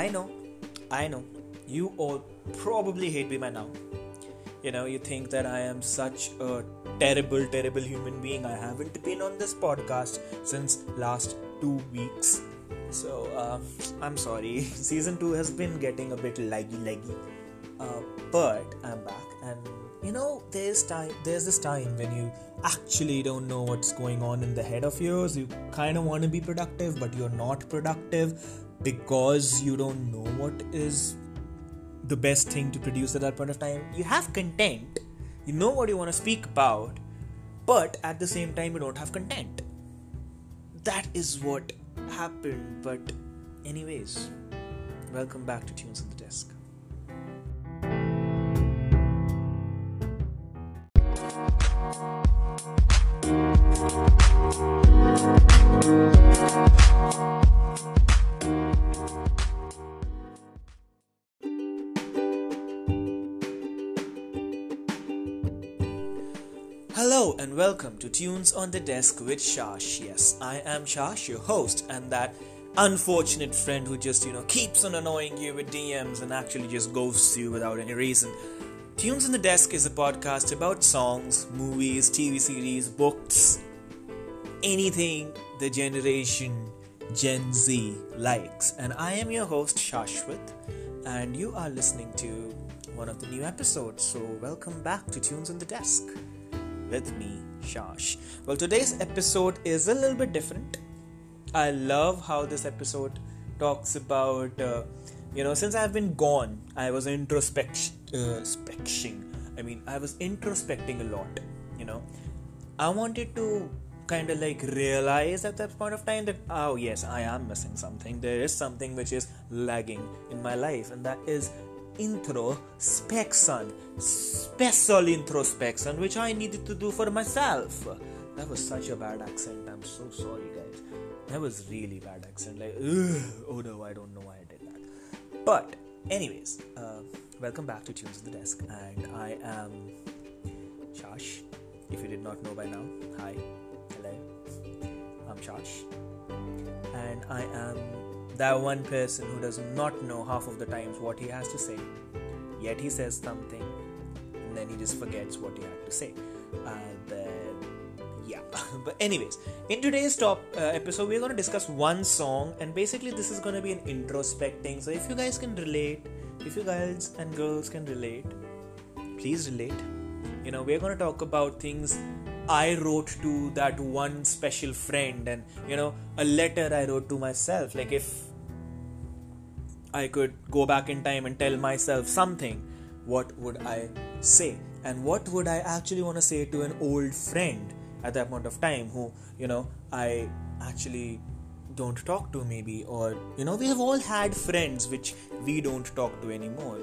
I know, you all probably hate me by now. You know, you think that I am such a terrible human being. I haven't been on this podcast since last 2 weeks. So, I'm sorry. Season 2 has been getting a bit laggy. But I'm back, and you know, there's this time when you actually don't know what's going on in the head of yours. You kind of want to be productive, but you're not productive because you don't know what is the best thing to produce at that point of time. You have content, you know what you want to speak about, but at the same time, you don't have content. That is what happened. But anyways, welcome back to Tunes on the Desk. Hello and welcome to Tunes on the Desk with Shash. Yes, I am Shash, your host, and that unfortunate friend who just, keeps on annoying you with DMs and actually just ghosts you without any reason. Tunes on the Desk is a podcast about songs, movies, TV series, books, anything the generation Gen Z likes. And I am your host, Shashwat, and you are listening to one of the new episodes. So welcome back to Tunes on the Desk with me, Shash. Well, today's episode is a little bit different. I love how this episode talks about, since I've been gone, I was introspecting a lot, I wanted to kind of realize at that point of time that, oh yes, I am missing something. There is something which is lagging in my life, and that is introspection, special introspection, which I needed to do for myself. That was such a bad accent. I'm so sorry, guys. That was really bad accent. Oh no, I don't know why I did that. But anyways, welcome back to Tunes on the Desk, and I am Shash. If you did not know by now, hi, hello, I'm Shash, and I am that one person who does not know half of the times what he has to say, yet he says something and then he just forgets what he had to say. But anyways, in today's top episode, we're going to discuss one song, and basically this is going to be an introspecting. So if you guys can relate, if you guys and girls can relate, please relate. We're going to talk about things I wrote to that one special friend, and a letter I wrote to myself. Like, if I could go back in time and tell myself something, what would I say? And what would I actually want to say to an old friend at that point of time who, I actually don't talk to maybe, or, we have all had friends which we don't talk to anymore.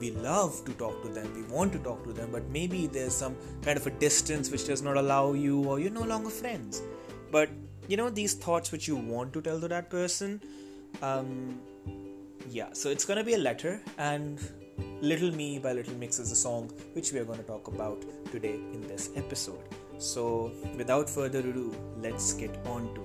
We love to talk to them, we want to talk to them, but maybe there's some kind of a distance which does not allow you, or you're no longer friends. But, these thoughts which you want to tell to that person, so it's gonna be a letter, and Little Me by Little Mix is a song which we are gonna talk about today in this episode. So, without further ado, let's get on to it.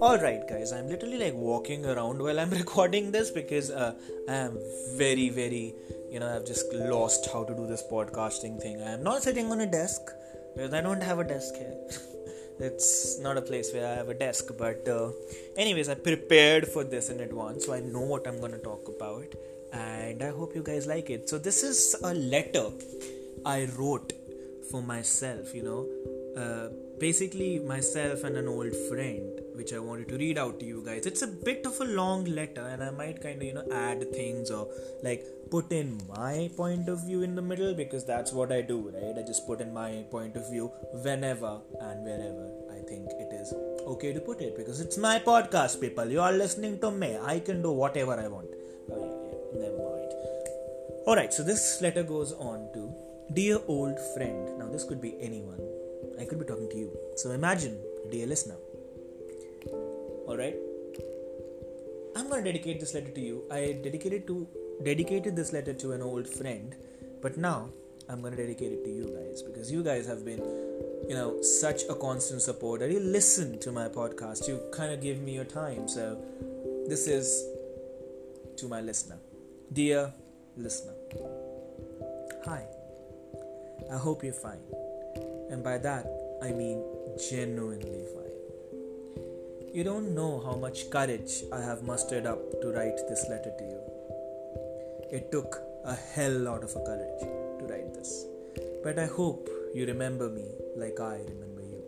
Alright guys, I'm literally walking around while I'm recording this because I am very, very, I've just lost how to do this podcasting thing. I am not sitting on a desk because I don't have a desk here. It's not a place where I have a desk, but anyways, I prepared for this in advance, so I know what I'm going to talk about, and I hope you guys like it. So this is a letter I wrote for myself, basically myself and an old friend, which I wanted to read out to you guys. It's a bit of a long letter, and I might kind of, add things or put in my point of view in the middle, because that's what I do, right? I just put in my point of view whenever and wherever I think it is okay to put it, because it's my podcast, people. You are listening to me. I can do whatever I want. Oh, yeah, never mind. Alright, so this letter goes on to Dear Old Friend. Now, this could be anyone. I could be talking to you. So imagine, dear listener. Alright, I'm going to dedicate this letter to you. I dedicate it to dedicated this letter to an old friend, but now I'm going to dedicate it to you guys, because you guys have been, such a constant support, that you listen to my podcast, you kind of give me your time. So this is to my listener. Dear listener, hi, I hope you're fine, and by that I mean genuinely fine. You don't know how much courage I have mustered up to write this letter to you. It took a hell lot of courage to write this, but I hope you remember me like I remember you,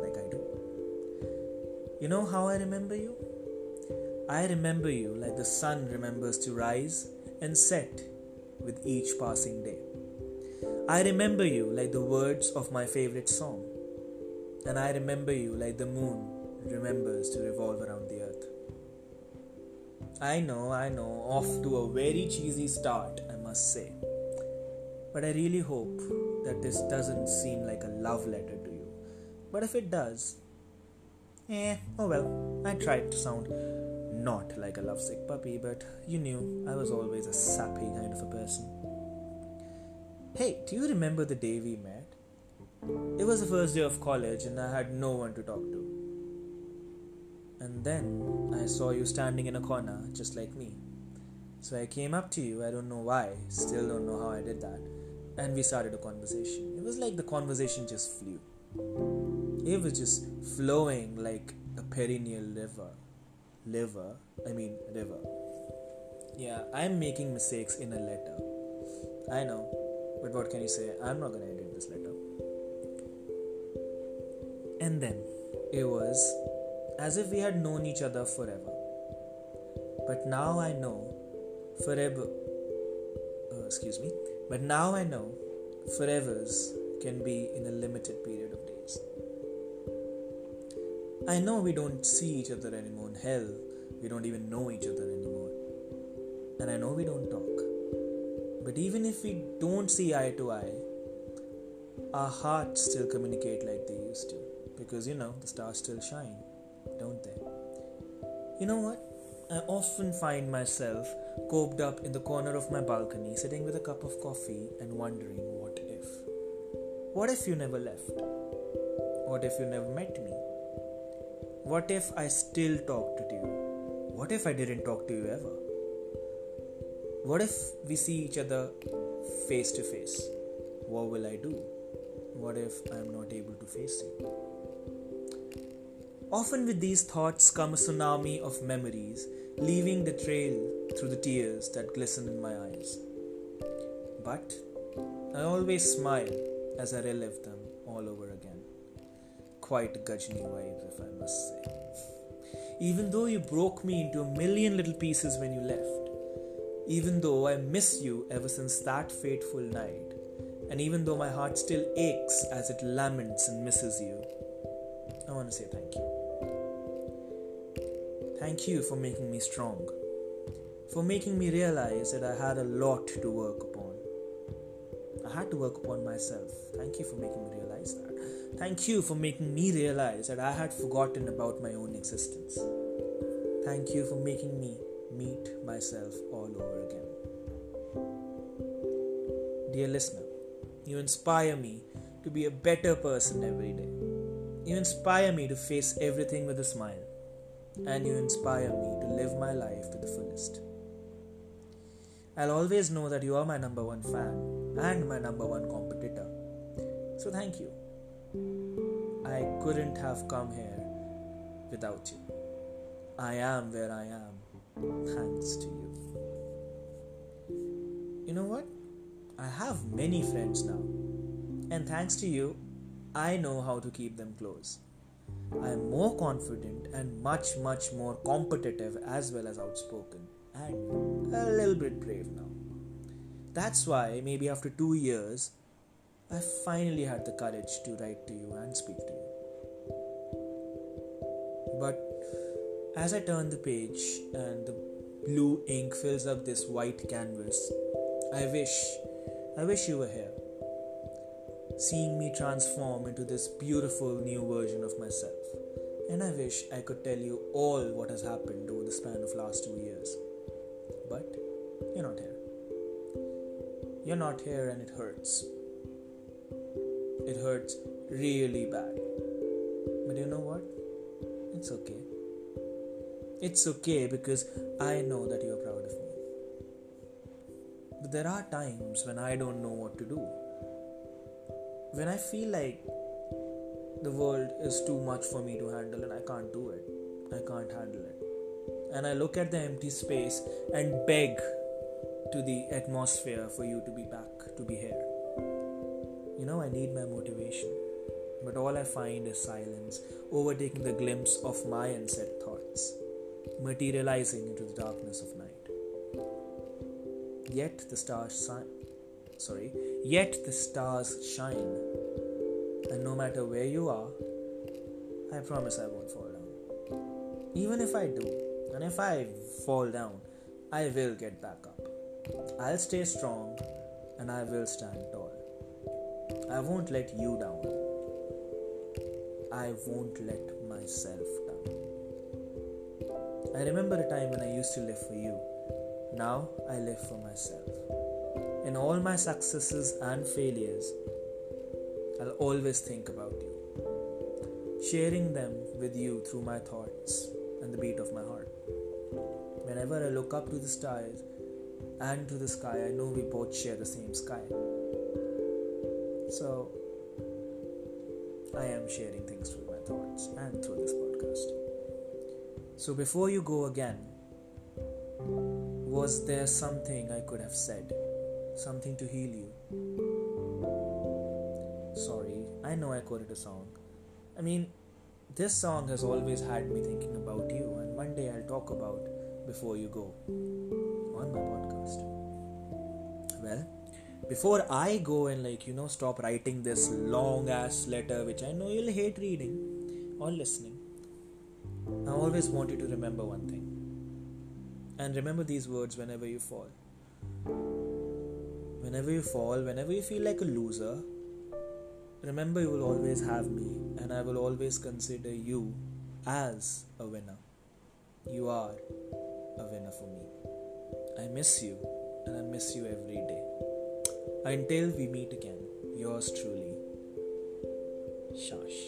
like I do. You know how I remember you? I remember you like the sun remembers to rise and set with each passing day. I remember you like the words of my favorite song, and I remember you like the moon remembers to revolve around the earth. I know, off to a very cheesy start, I must say. But I really hope that this doesn't seem like a love letter to you. But if it does, oh well, I tried to sound not like a lovesick puppy, but you knew I was always a sappy kind of a person. Hey, do you remember the day we met? It was the first day of college and I had no one to talk to. And then I saw you standing in a corner just like me. So I came up to you, I don't know why, still don't know how I did that. And we started a conversation. It was like the conversation just flew. It was just flowing like a perennial river. Yeah, I'm making mistakes in a letter, I know. But what can you say? I'm not going to edit this letter. And then, it was as if we had known each other forever. But now I know forevers can be in a limited period of days. I know we don't see each other anymore. In hell, we don't even know each other anymore. And I know we don't talk. But even if we don't see eye to eye, our hearts still communicate like they used to. Because, the stars still shine, don't they? You know what? I often find myself cooped up in the corner of my balcony, sitting with a cup of coffee and wondering, what if? What if you never left? What if you never met me? What if I still talked to you? What if I didn't talk to you ever? What if we see each other face to face? What will I do? What if I am not able to face you? Often with these thoughts come a tsunami of memories, leaving the trail through the tears that glisten in my eyes. But I always smile as I relive them all over again. Quite Gajni vibes, if I must say. Even though you broke me into a million little pieces when you left, even though I miss you ever since that fateful night, and even though my heart still aches as it laments and misses you, I want to say thank you. Thank you for making me strong, for making me realize that I had a lot to work upon. I had to work upon myself. Thank you for making me realize that. Thank you for making me realize that I had forgotten about my own existence. Thank you for making me meet myself all over again. Dear listener, you inspire me to be a better person every day. You inspire me to face everything with a smile, and you inspire me to live my life to the fullest. I'll always know that you are my number one fan and my number one competitor. So thank you. I couldn't have come here without you. I am where I am, thanks to you. You know what? I have many friends now, and thanks to you, I know how to keep them close. I am more confident and much, much more competitive, as well as outspoken, and a little bit brave now. That's why maybe after 2 years, I finally had the courage to write to you and speak to you. But as I turn the page and the blue ink fills up this white canvas, I wish you were here, seeing me transform into this beautiful new version of myself. And I wish I could tell you all what has happened over the span of last 2 years. But You're not here. You're not here, and it hurts. It hurts really bad. But you know what? It's okay. It's okay because I know that you're proud of me. But there are times when I don't know what to do. When I feel like the world is too much for me to handle and I can't do it. I can't handle it. And I look at the empty space and beg to the atmosphere for you to be back, to be here. You know, I need my motivation, but all I find is silence, overtaking the glimpse of my unsaid thoughts, materializing into the darkness of night. Yet the stars shine, and no matter where you are, I promise I won't fall down. Even if I do, and if I fall down, I will get back up. I'll stay strong and I will stand tall. I won't let you down. I won't let myself down. I remember a time when I used to live for you. Now I live for myself. In all my successes and failures, I'll always think about you, sharing them with you through my thoughts and the beat of my heart. Whenever I look up to the stars, and to the sky, I know we both share the same sky. So, I am sharing things through my thoughts and through this podcast. So before you go again, was there something I could have said? Something to heal you? Sorry, I know I quoted a song. I mean, this song has always had me thinking about you, and one day I'll talk about Before You Go on my podcast. Well, before I go and stop writing this long ass letter, which I know you'll hate reading or listening, I always want you to remember one thing. And remember these words whenever you fall. Whenever you feel like a loser, remember you will always have me, and I will always consider you as a winner. You are a winner for me. I miss you, and I miss you every day. Until we meet again, yours truly, Shash.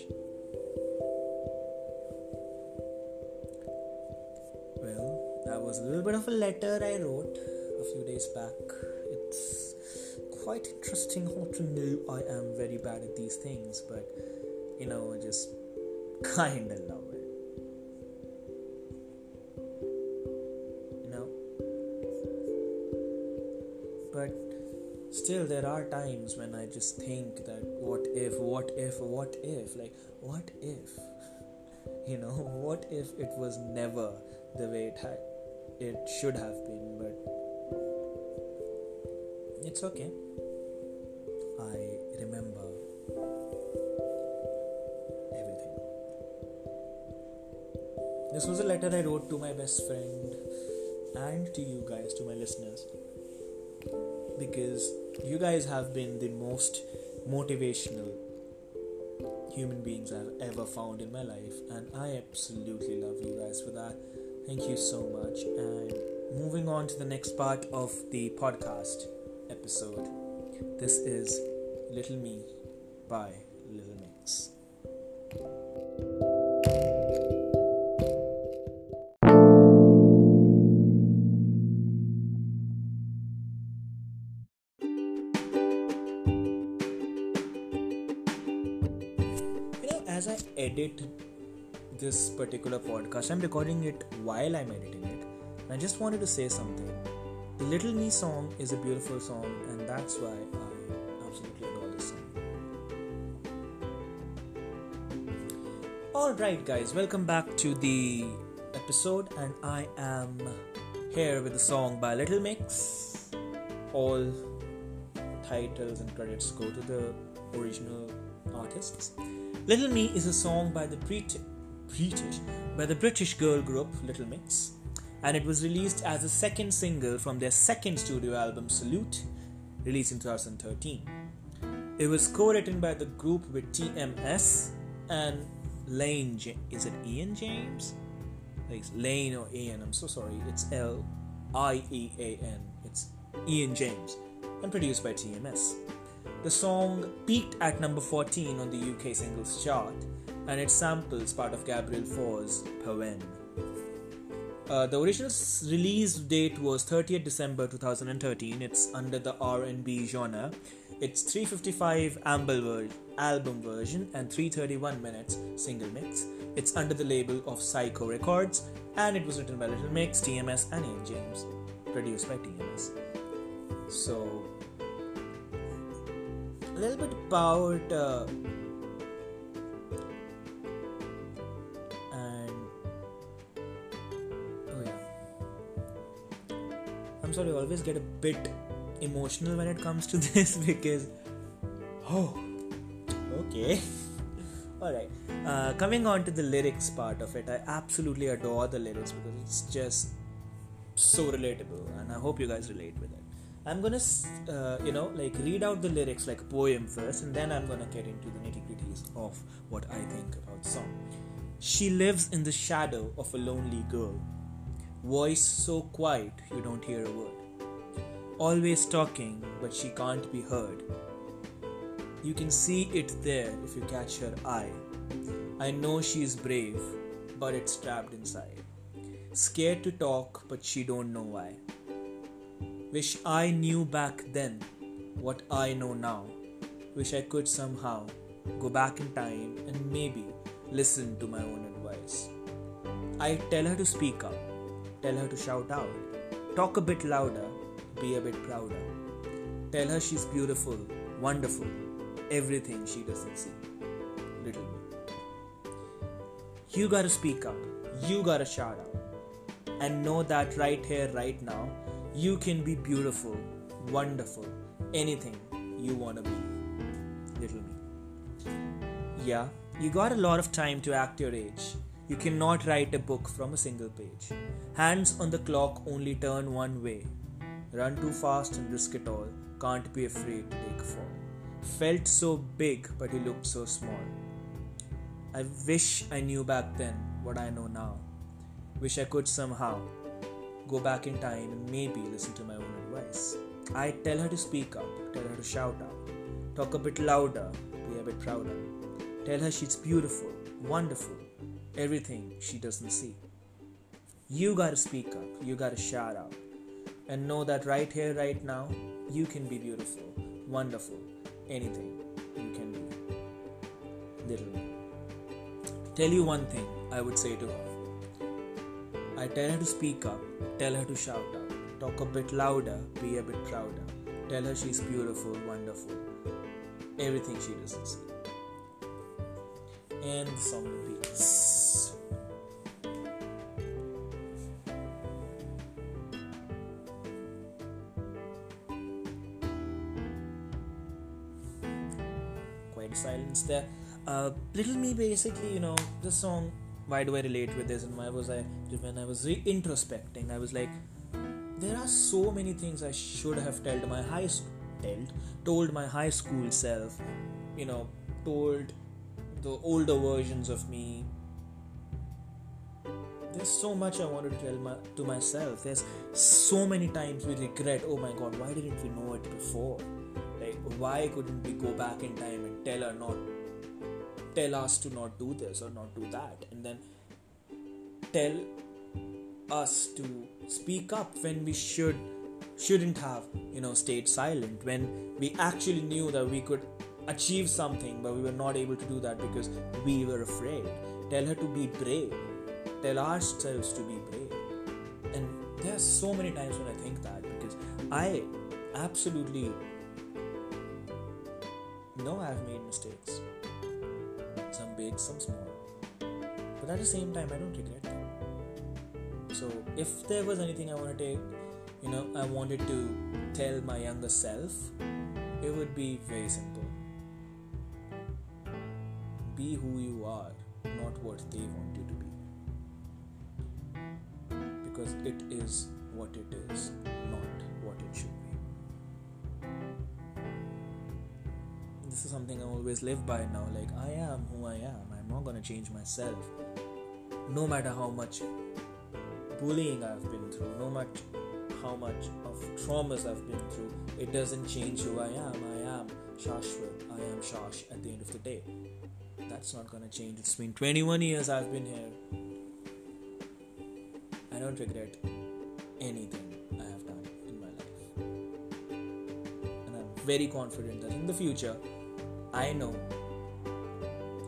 Well, that was a little bit of a letter I wrote a few days back. It's quite interesting how to know I am very bad at these things, but I just kinda love it. Still, there are times when I just think that what if what if it was never the way it should have been, but it's okay. I remember everything. This was a letter I wrote to my best friend and to you guys, to my listeners, because you guys have been the most motivational human beings I've ever found in my life, and I absolutely love you guys for that. Thank you so much. And moving on to the next part of the podcast episode, this is Little Me by Little Mix. As I edit this particular podcast, I'm recording it while I'm editing it. I just wanted to say something. The Little Me song is a beautiful song, and that's why I absolutely adore this song. Alright guys, welcome back to the episode, and I am here with a song by Little Mix. All titles and credits go to the original artists. Little Me is a song by the British girl group Little Mix, and it was released as the second single from their second studio album Salute, released in 2013. It was co-written by the group with TMS and Lane. Is it Ian James? Like Lane or Ian? I'm so sorry. It's Liean. It's Ian James, and produced by TMS. The song peaked at number 14 on the UK singles chart, and it samples part of Gabriel Faur's Pavane. The original release date was 30th December 2013. It's under the R&B genre. It's 355 album version and 331 minutes single mix. It's under the label of Psycho Records, and it was written by Little Mix, TMS and Ian James, produced by TMS. So, a little bit about I'm sorry, I always get a bit emotional when it comes to this because okay. Alright, coming on to the lyrics part of it, I absolutely adore the lyrics because it's just so relatable, and I hope you guys relate with it. I'm gonna, read out the lyrics like a poem first, and then I'm gonna get into the nitty-gritties of what I think about the song. She lives in the shadow of a lonely girl. Voice so quiet you don't hear a word. Always talking, but she can't be heard. You can see it there if you catch her eye. I know she is brave, but it's trapped inside. Scared to talk, but she don't know why. Wish I knew back then what I know now. Wish I could somehow go back in time and maybe listen to my own advice. I tell her to speak up, tell her to shout out, talk a bit louder, be a bit prouder. Tell her she's beautiful, wonderful, everything she doesn't see. Little me. You gotta speak up, you gotta shout out, and know that right here, right now, you can be beautiful, wonderful, anything you want to be, little me. Yeah, you got a lot of time to act your age. You cannot write a book from a single page. Hands on the clock only turn one way. Run too fast and risk it all. Can't be afraid to take a fall. Felt so big, but you looked so small. I wish I knew back then what I know now. Wish I could somehow go back in time and maybe listen to my own advice. I tell her to speak up, tell her to shout out, talk a bit louder, be a bit prouder. Tell her she's beautiful, wonderful, everything she doesn't see. You gotta speak up, you gotta shout out, and know that right here, right now, you can be beautiful, wonderful, anything you can be. Little me. Tell you one thing I would say to her. I tell her to speak up, tell her to shout out, talk a bit louder, be a bit prouder. Tell her she's beautiful, wonderful, everything she doesn't see. And the song repeats. Quite a silence there. Little me basically, this song, why do I relate with this, and why was I, when I was introspecting, I was like, there are so many things I should have told my high school self, told the older versions of me. There's so much I wanted to tell to myself. There's so many times we regret, oh my god, why didn't we know it before? Like, why couldn't we go back in time and tell us to not do this or not do that, and then tell us to speak up when we shouldn't have, stayed silent, when we actually knew that we could achieve something, but we were not able to do that because we were afraid. Tell her to be brave. Tell ourselves to be brave. And there are so many times when I think that, because I absolutely know I've made mistakes. Some big, some small. But at the same time, I don't regret them. So, if there was anything I want to take, I wanted to tell my younger self, it would be very simple. Be who you are, not what they want you to be. Because it is what it is, not what it should be. This is something I always live by now. Like, I am who I am. I'm not going to change myself. No matter how much bullying I've been through, no matter how much of traumas I've been through, it doesn't change who I am. I am Shashwat. I am Shash at the end of the day. That's not gonna change. It's been 21 years I've been here. I don't regret anything I have done in my life. And I'm very confident that in the future, I know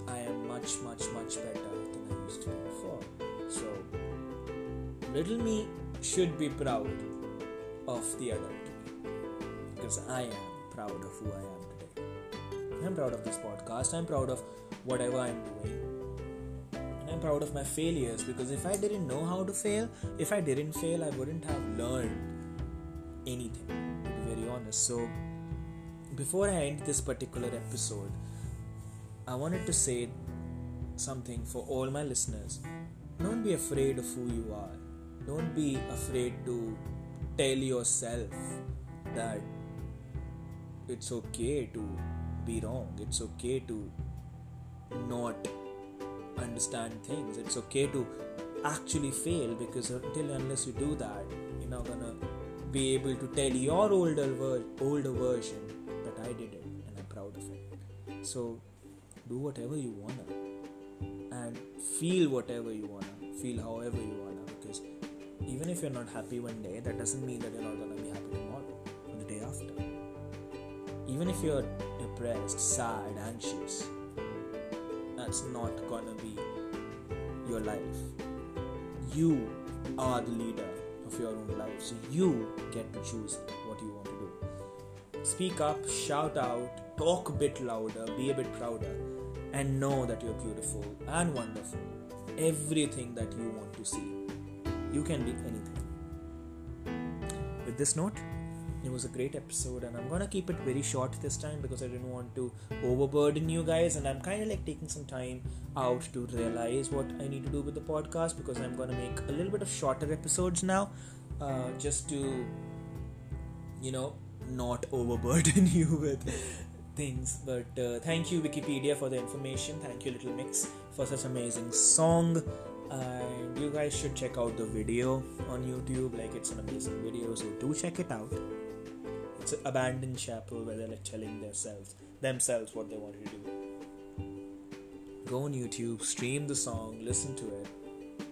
I am much, much, much better than I used to be before. So, little me should be proud of the adult me, because I am proud of who I am today. I'm proud of this podcast. I'm proud of whatever I'm doing. And I'm proud of my failures, because if I didn't know how to fail, if I didn't fail, I wouldn't have learned anything, to be very honest. So, before I end this particular episode, I wanted to say something for all my listeners. Don't be afraid of who you are. Don't be afraid to tell yourself that it's okay to be wrong. It's okay to not understand things. It's okay to actually fail, because until unless you do that, you're not gonna be able to tell your older version, I did it and I'm proud of it. So do whatever you wanna and feel whatever you wanna, feel however you wanna, because even if you're not happy one day, that doesn't mean that you're not gonna be happy tomorrow or the day after. Even if you're depressed, sad, anxious, that's not gonna be your life. You are the leader of your own life, so you get to choose what you want to do. Speak up, shout out, talk a bit louder, be a bit prouder, and know that you're beautiful and wonderful. Everything that you want to see. You can be anything. With this note, it was a great episode, and I'm gonna keep it very short this time because I didn't want to overburden you guys, and I'm kind of like taking some time out to realize what I need to do with the podcast, because I'm gonna make a little bit of shorter episodes now, just to, not overburden you with things. But thank you Wikipedia for the information. Thank you Little Mix for such amazing song. And you guys should check out the video on YouTube. Like, it's an amazing video, so do check it out. It's an abandoned chapel where they're like telling themselves what they want to do. Go on YouTube, stream the song, listen to it,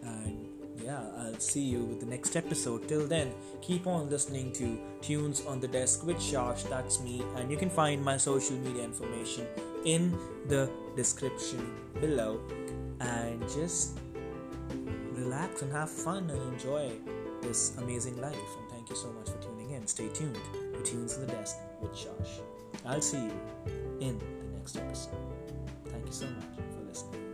and yeah, I'll see you with the next episode. Till then, keep on listening to Tunes on the Desk with Shash. That's me, and you can find my social media information in the description below. And just relax and have fun and enjoy this amazing life. And thank you so much for tuning in. Stay tuned to Tunes on the Desk with Shash. I'll see you in the next episode. Thank you so much for listening.